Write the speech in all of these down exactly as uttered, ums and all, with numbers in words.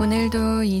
오늘도 이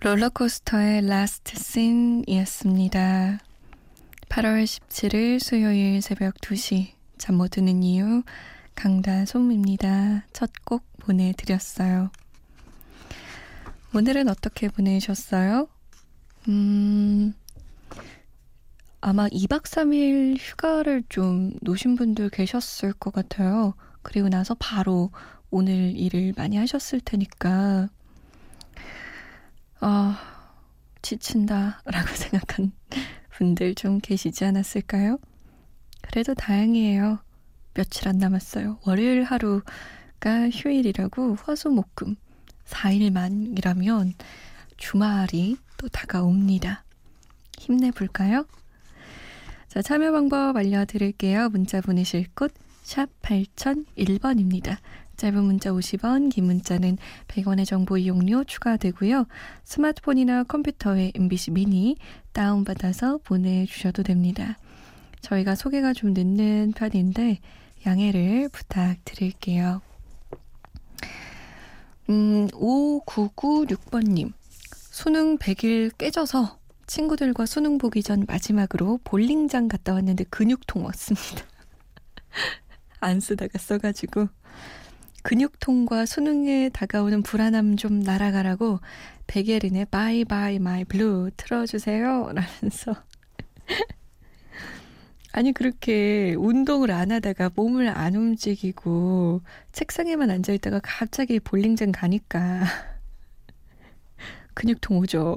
롤러코스터의 라스트 씬이었습니다. 팔월 십칠일 수요일 새벽 두시 잠 못 드는 이유 강다솜입니다. 첫 곡 보내드렸어요. 오늘은 어떻게 보내셨어요? 음, 아마 이박 삼일 휴가를 좀 놓으신 분들 계셨을 것 같아요. 그리고 나서 바로 오늘 일을 많이 하셨을 테니까 아, 어, 지친다 라고 생각한 분들 좀 계시지 않았을까요? 그래도 다행이에요. 며칠 안 남았어요. 월요일 하루가 휴일이라고 화수목금 사일만이라면 주말이 또 다가옵니다. 힘내볼까요? 자, 참여 방법 알려드릴게요. 문자 보내실 곳 샵 팔공공일번입니다. 짧은 문자 오십원, 긴 문자는 백원의 정보 이용료 추가되고요. 스마트폰이나 컴퓨터에 엠비씨 미니 다운받아서 보내주셔도 됩니다. 저희가 소개가 좀 늦는 편인데 양해를 부탁드릴게요. 음, 오구구육번님. 수능 백일 깨져서 친구들과 수능 보기 전 마지막으로 볼링장 갔다 왔는데 근육통 왔습니다. 안 쓰다가 써가지고. 근육통과 수능에 다가오는 불안함 좀 날아가라고 백예린의 Bye Bye My Blue 틀어주세요 라면서 아니 그렇게 운동을 안 하다가 몸을 안 움직이고 책상에만 앉아있다가 갑자기 볼링장 가니까 근육통 오죠.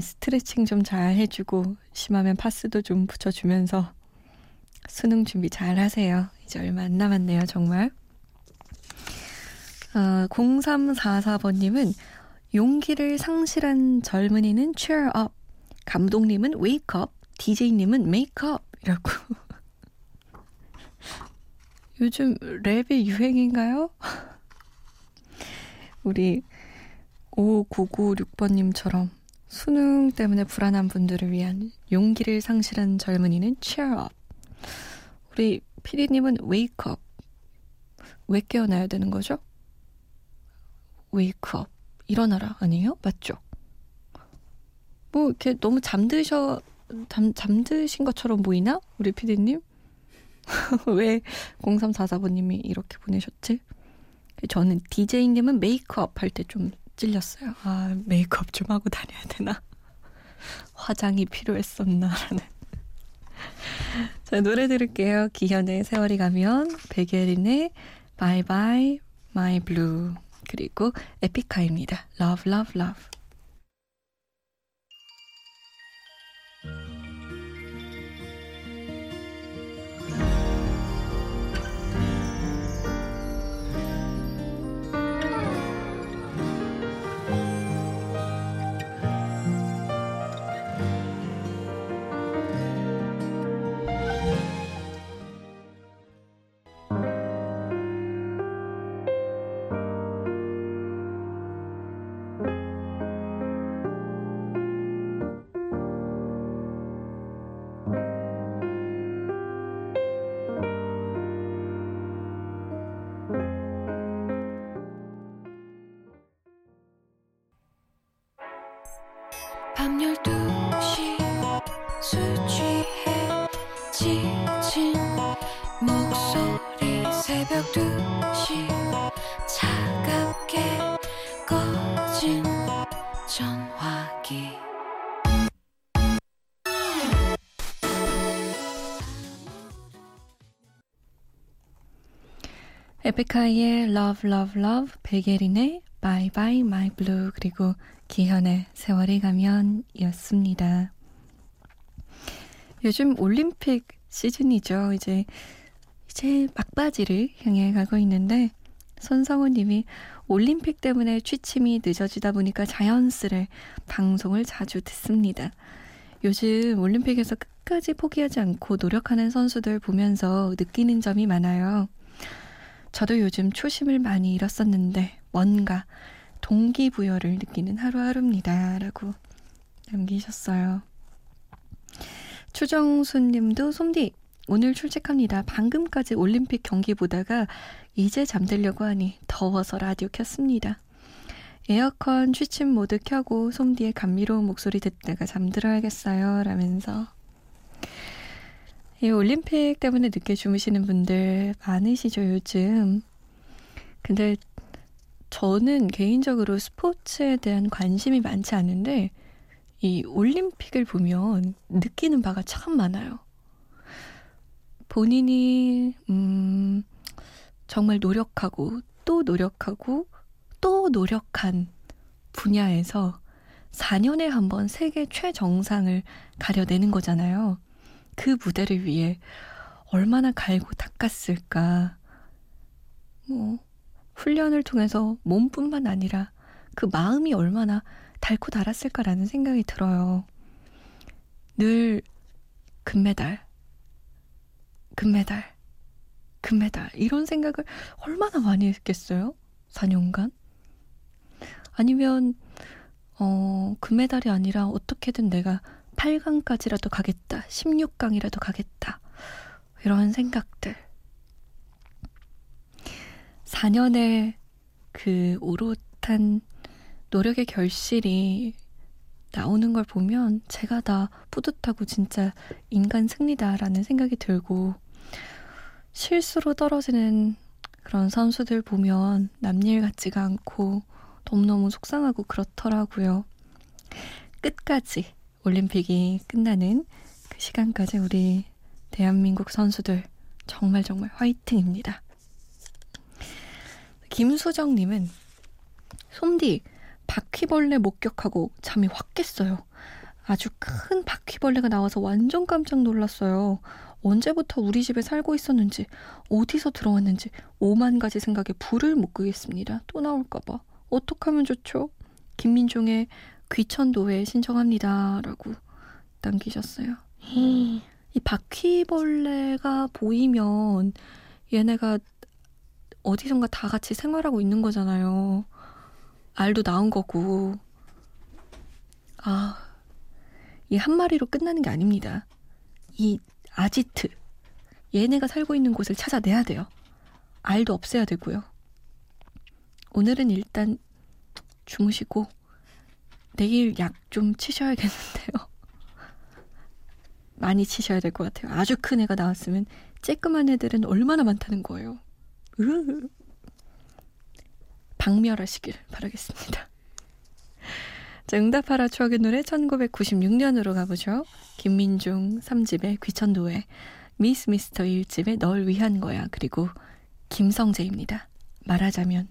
스트레칭 좀 잘 해주고 심하면 파스도 좀 붙여주면서 수능 준비 잘 하세요. 이제 얼마 안 남았네요, 정말. 어, 공삼사사번님은 용기를 상실한 젊은이는 cheer up, 감독님은 wake up, 디제이님은 make up 이라고. 요즘 랩이 유행인가요? 우리 오구구육번님처럼 수능 때문에 불안한 분들을 위한 용기를 상실한 젊은이는 cheer up. 우리 피디님은 웨이크업. 왜 깨어나야 되는 거죠? 웨이크업. 일어나라. 아니에요? 맞죠? 뭐 이렇게 너무 잠드셔, 잠, 잠드신 것처럼 보이나? 우리 피디님? 왜 공삼사사번님이 이렇게 보내셨지? 저는 디제이님은 메이크업 할 때 좀 찔렸어요. 아, 메이크업 좀 하고 다녀야 되나? 화장이 필요했었나? 라는. 자, 노래 들을게요. 기현의 세월이 가면, 백예린의 Bye Bye My Blue, 그리고 에픽하입니다. Love Love Love. 밤 열두시 수취해 지친 목소리 새벽 두시 차갑게 꺼진 전화기 에픽하이의 Love Love Love, 백예린의 Bye Bye My Blue, 그리고 기현의 세월이 가면이었습니다. 요즘 올림픽 시즌이죠. 이제 이제 막바지를 향해 가고 있는데 손성우님이 올림픽 때문에 취침이 늦어지다 보니까 자연스레 방송을 자주 듣습니다. 요즘 올림픽에서 끝까지 포기하지 않고 노력하는 선수들 보면서 느끼는 점이 많아요. 저도 요즘 초심을 많이 잃었었는데 뭔가 동기부여를 느끼는 하루하루입니다. 라고 남기셨어요. 추정수님도 솜디 오늘 출첵합니다. 방금까지 올림픽 경기 보다가 이제 잠들려고 하니 더워서 라디오 켰습니다. 에어컨 취침 모드 켜고 솜디의 감미로운 목소리 듣다가 잠들어야겠어요. 라면서 이 올림픽 때문에 늦게 주무시는 분들 많으시죠 요즘. 근데 저는 개인적으로 스포츠에 대한 관심이 많지 않은데 이 올림픽을 보면 느끼는 바가 참 많아요. 본인이 음, 정말 노력하고 또 노력하고 또 노력한 분야에서 사 년에 한 번 세계 최정상을 가려내는 거잖아요. 그 무대를 위해 얼마나 갈고 닦았을까. 뭐 훈련을 통해서 몸뿐만 아니라 그 마음이 얼마나 닳고 닳았을까라는 생각이 들어요. 늘 금메달, 금메달, 금메달 이런 생각을 얼마나 많이 했겠어요? 사 년간? 아니면 어, 금메달이 아니라 어떻게든 내가 팔 강까지라도 가겠다, 십육 강이라도 가겠다 이런 생각들. 사 년의 그 오롯한 노력의 결실이 나오는 걸 보면 제가 다 뿌듯하고 진짜 인간 승리다라는 생각이 들고, 실수로 떨어지는 그런 선수들 보면 남일 같지가 않고 너무너무 속상하고 그렇더라고요. 끝까지 올림픽이 끝나는 그 시간까지 우리 대한민국 선수들 정말 정말 화이팅입니다. 김수정님은 솜디 바퀴벌레 목격하고 잠이 확 깼어요. 아주 큰 바퀴벌레가 나와서 완전 깜짝 놀랐어요. 언제부터 우리 집에 살고 있었는지 어디서 들어왔는지 오만 가지 생각에 불을 못 끄겠습니다. 또 나올까봐 어떡하면 좋죠? 김민중의 귀천도에 신청합니다. 라고 남기셨어요. 이 바퀴벌레가 보이면 얘네가 어디선가 다 같이 생활하고 있는 거잖아요. 알도 나온 거고. 아, 이 한 마리로 끝나는 게 아닙니다. 이 아지트, 얘네가 살고 있는 곳을 찾아내야 돼요. 알도 없애야 되고요. 오늘은 일단 주무시고 내일 약 좀 치셔야겠는데요. 많이 치셔야 될 것 같아요. 아주 큰 애가 나왔으면 쬐끄만 애들은 얼마나 많다는 거예요. 으흐. 박멸하시길 바라겠습니다. 자, 응답하라 추억의 노래 천구백구십육 년으로 가보죠. 김민중 삼 집의 귀천도에, 미스 미스터 일 집의 널 위한 거야, 그리고 김성재입니다. 말하자면.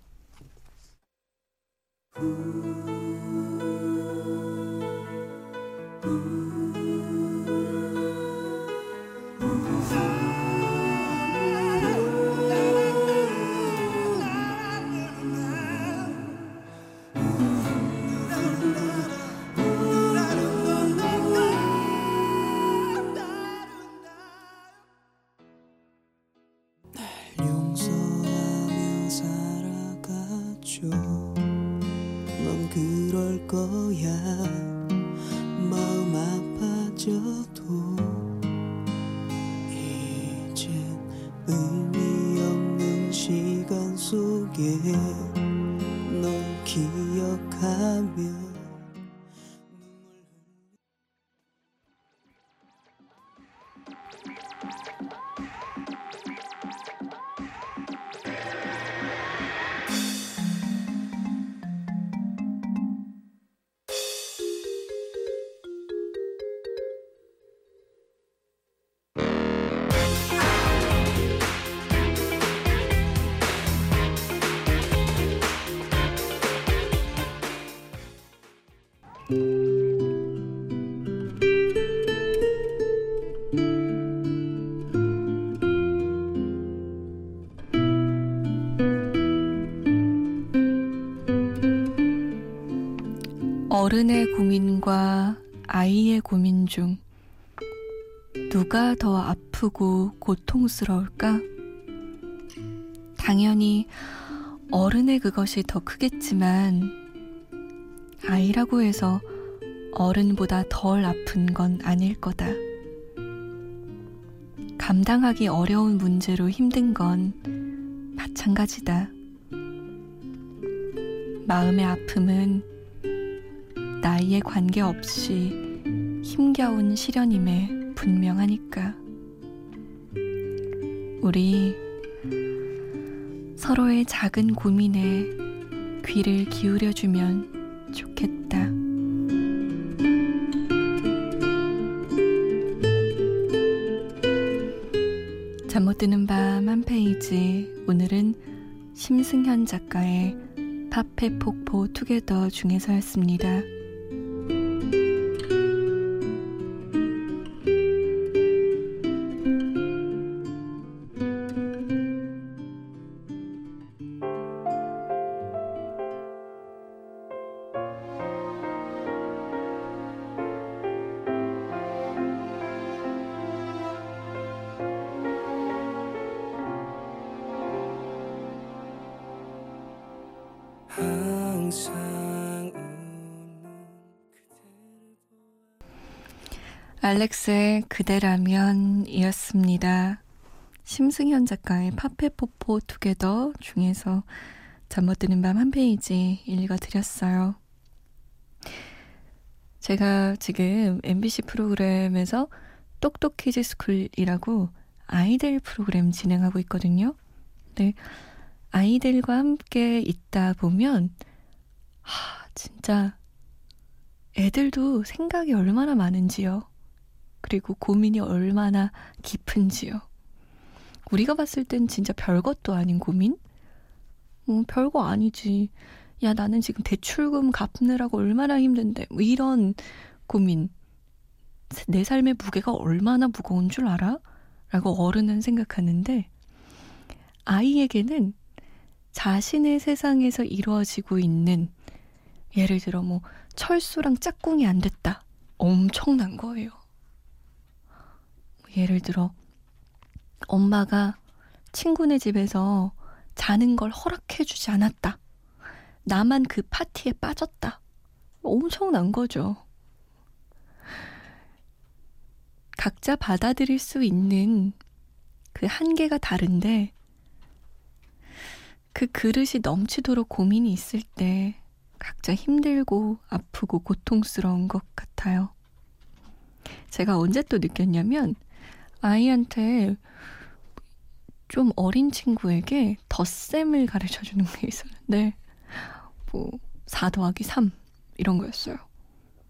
어른의 고민과 아이의 고민 중 누가 더 아프고 고통스러울까? 당연히 어른의 그것이 더 크겠지만 아이라고 해서 어른보다 덜 아픈 건 아닐 거다. 감당하기 어려운 문제로 힘든 건 마찬가지다. 마음의 아픔은 나이에 관계없이 힘겨운 시련임에 분명하니까. 우리 서로의 작은 고민에 귀를 기울여주면 좋겠다. 잠 못 드는 밤 한 페이지, 오늘은 심승현 작가의 파페포포 투게더 중에서였습니다. 알렉스의 그대라면 이었습니다. 심승현 작가의 파페포포 투게더 중에서 잠 못 드는 밤 한 페이지 읽어드렸어요. 제가 지금 엠비씨 프로그램에서 똑똑 키즈스쿨이라고 아이들 프로그램 진행하고 있거든요. 네, 아이들과 함께 있다 보면 하, 진짜 애들도 생각이 얼마나 많은지요. 그리고 고민이 얼마나 깊은지요. 우리가 봤을 땐 진짜 별것도 아닌 고민? 뭐 별거 아니지. 야, 나는 지금 대출금 갚느라고 얼마나 힘든데. 뭐 이런 고민. 내 삶의 무게가 얼마나 무거운 줄 알아? 라고 어른은 생각하는데, 아이에게는 자신의 세상에서 이루어지고 있는, 예를 들어 뭐 철수랑 짝꿍이 안 됐다. 엄청난 거예요. 예를 들어 엄마가 친구네 집에서 자는 걸 허락해주지 않았다. 나만 그 파티에 빠졌다. 엄청난 거죠. 각자 받아들일 수 있는 그 한계가 다른데, 그 그릇이 넘치도록 고민이 있을 때 각자 힘들고 아프고 고통스러운 것 같아요. 제가 언제 또 느꼈냐면, 아이한테 좀 어린 친구에게 덧셈을 가르쳐주는 게 있었는데, 뭐 사 더하기 삼 이런 거였어요.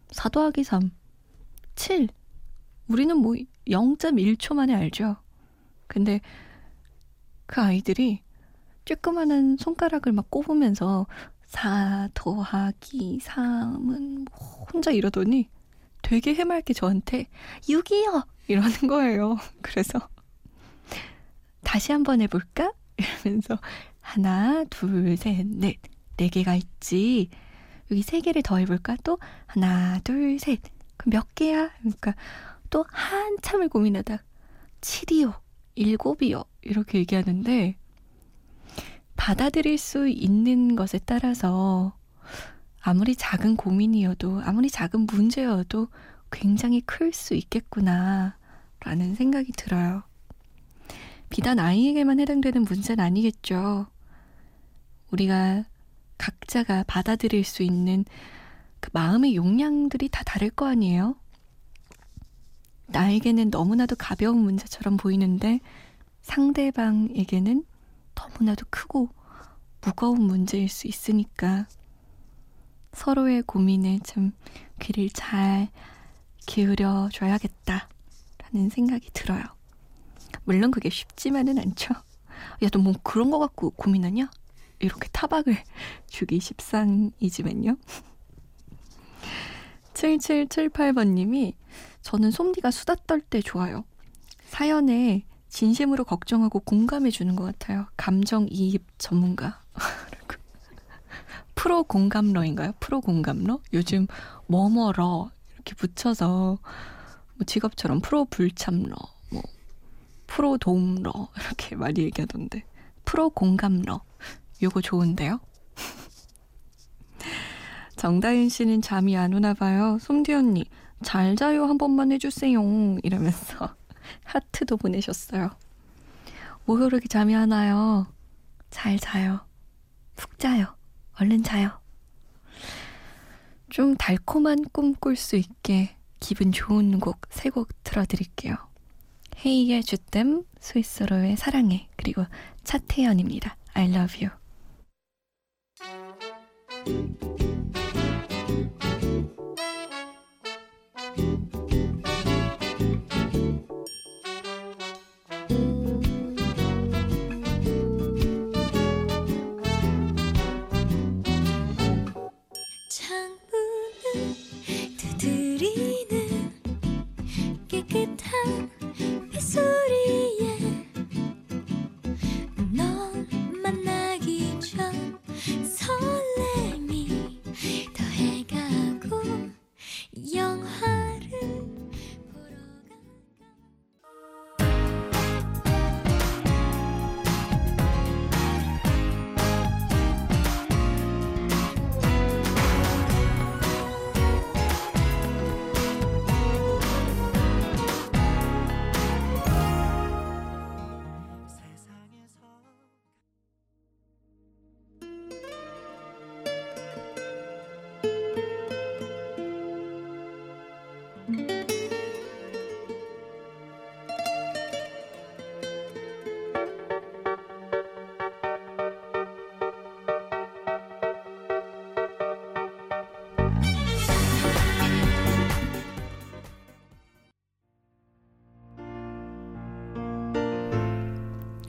사 더하기 삼, 칠. 우리는 뭐 영 점 일 초 만에 알죠. 근데 그 아이들이 쬐끄만한 손가락을 막 꼽으면서 사 더하기 삼은 혼자 이러더니 되게 해맑게 저한테 육이요! 이러는 거예요. 그래서 다시 한번 해볼까? 이러면서 하나, 둘, 셋, 넷. 네 개가 있지. 여기 세 개를 더 해볼까? 또 하나, 둘, 셋. 그럼 몇 개야? 그러니까 또 한참을 고민하다 칠이요. 일곱이요. 이렇게 얘기하는데, 받아들일 수 있는 것에 따라서 아무리 작은 고민이어도, 아무리 작은 문제여도 굉장히 클 수 있겠구나 라는 생각이 들어요. 비단 아이에게만 해당되는 문제는 아니겠죠. 우리가 각자가 받아들일 수 있는 그 마음의 용량들이 다 다를 거 아니에요. 나에게는 너무나도 가벼운 문제처럼 보이는데 상대방에게는 너무나도 크고 무거운 문제일 수 있으니까 서로의 고민에 좀 귀를 잘 기울여줘야겠다라는 생각이 들어요. 물론 그게 쉽지만은 않죠. 야, 너 뭐 그런 거 갖고 고민하냐? 이렇게 타박을 주기 십상이지만요. 칠칠칠팔번님이 저는 솜디가 수다 떨 때 좋아요. 사연에 진심으로 걱정하고 공감해주는 것 같아요. 감정이입 전문가. 프로 공감러인가요? 프로 공감러? 요즘 뭐뭐러 이렇게 붙여서 뭐 직업처럼 프로 불참러, 뭐 프로 도움러 이렇게 많이 얘기하던데 프로 공감러 요거 좋은데요? 정다윤 씨는 잠이 안 오나 봐요. 솜디 언니 잘 자요 한 번만 해주세요 이러면서 하트도 보내셨어요. 뭐 그렇게 잠이 안 와요. 잘 자요. 푹 자요. 얼른 자요. 좀 달콤한 꿈 꿀 수 있게 기분 좋은 곡 세 곡 틀어드릴게요. 헤이의 주댐, 스위스로의 사랑해, 그리고 차태현입니다. I love you.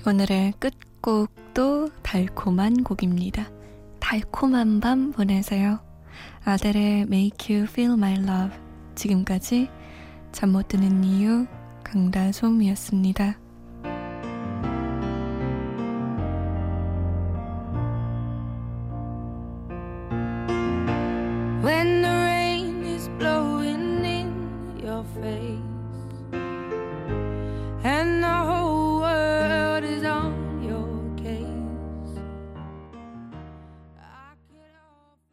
오늘의 끝곡도 달콤한 곡입니다. 달콤한 밤 보내세요. 아델의 Make You Feel My Love. 지금까지 잠 못 드는 이유 강다솜이었습니다.